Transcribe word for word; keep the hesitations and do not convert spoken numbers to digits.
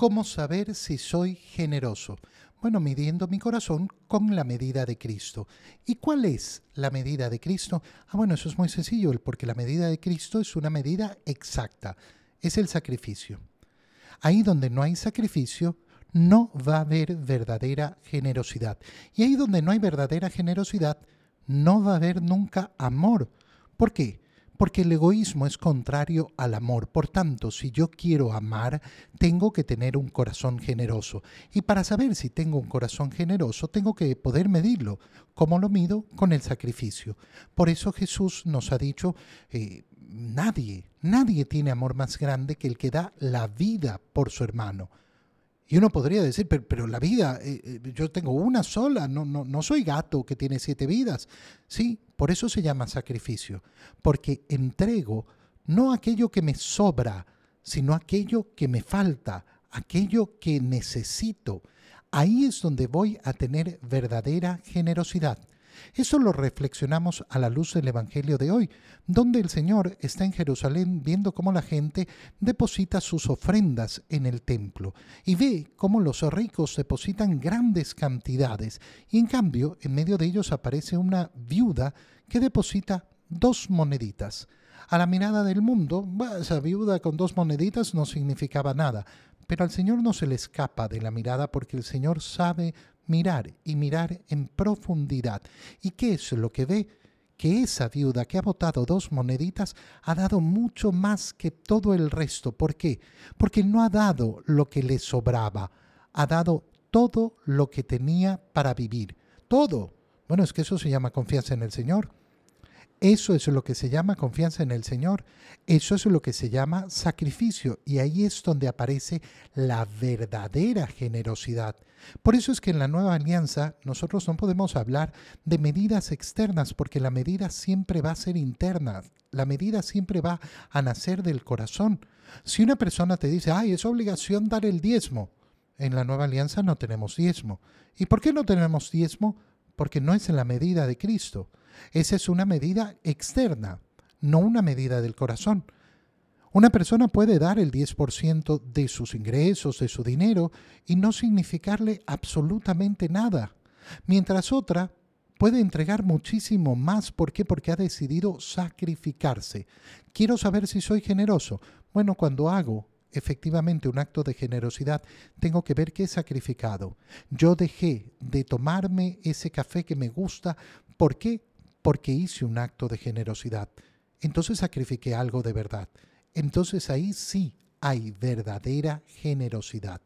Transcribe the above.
¿Cómo saber si soy generoso? Bueno, midiendo mi corazón con la medida de Cristo. ¿Y cuál es la medida de Cristo? Ah, bueno, eso es muy sencillo, porque la medida de Cristo es una medida exacta. Es el sacrificio. Ahí donde no hay sacrificio, no va a haber verdadera generosidad. Y ahí donde no hay verdadera generosidad, no va a haber nunca amor. ¿Por qué? Porque el egoísmo es contrario al amor. Por tanto, si yo quiero amar, tengo que tener un corazón generoso. Y para saber si tengo un corazón generoso, tengo que poder medirlo. ¿Cómo lo mido? Con el sacrificio. Por eso Jesús nos ha dicho, eh, nadie, nadie tiene amor más grande que el que da la vida por su hermano. Y uno podría decir, pero, pero la vida, eh, yo tengo una sola, no, no, no soy gato que tiene siete vidas. Sí, por eso se llama sacrificio, porque entrego no aquello que me sobra, sino aquello que me falta, aquello que necesito. Ahí es donde voy a tener verdadera generosidad. Eso lo reflexionamos a la luz del Evangelio de hoy, donde el Señor está en Jerusalén viendo cómo la gente deposita sus ofrendas en el templo y ve cómo los ricos depositan grandes cantidades y en cambio en medio de ellos aparece una viuda que deposita dos moneditas. A la mirada del mundo, esa viuda con dos moneditas no significaba nada, pero al Señor no se le escapa de la mirada porque el Señor sabe mirar y mirar en profundidad. ¿Y qué es lo que ve? Que esa viuda que ha botado dos moneditas ha dado mucho más que todo el resto. ¿Por qué? Porque no ha dado lo que le sobraba, ha dado todo lo que tenía para vivir. Todo. Bueno, es que eso se llama confianza en el Señor. Eso es lo que se llama confianza en el Señor. Eso es lo que se llama sacrificio. Y ahí es donde aparece la verdadera generosidad. Por eso es que en la Nueva Alianza nosotros no podemos hablar de medidas externas, porque la medida siempre va a ser interna. La medida siempre va a nacer del corazón. Si una persona te dice, ay, es obligación dar el diezmo. En la Nueva Alianza no tenemos diezmo. ¿Y por qué no tenemos diezmo? Porque no es en la medida de Cristo. Esa es una medida externa, no una medida del corazón. Una persona puede dar el diez por ciento de sus ingresos, de su dinero, y no significarle absolutamente nada. Mientras otra puede entregar muchísimo más. ¿Por qué? Porque ha decidido sacrificarse. Quiero saber si soy generoso. Bueno, cuando hago efectivamente un acto de generosidad, tengo que ver qué he sacrificado. Yo dejé de tomarme ese café que me gusta. ¿Por qué? Porque hice un acto de generosidad. Entonces sacrifiqué algo de verdad. Entonces ahí sí hay verdadera generosidad.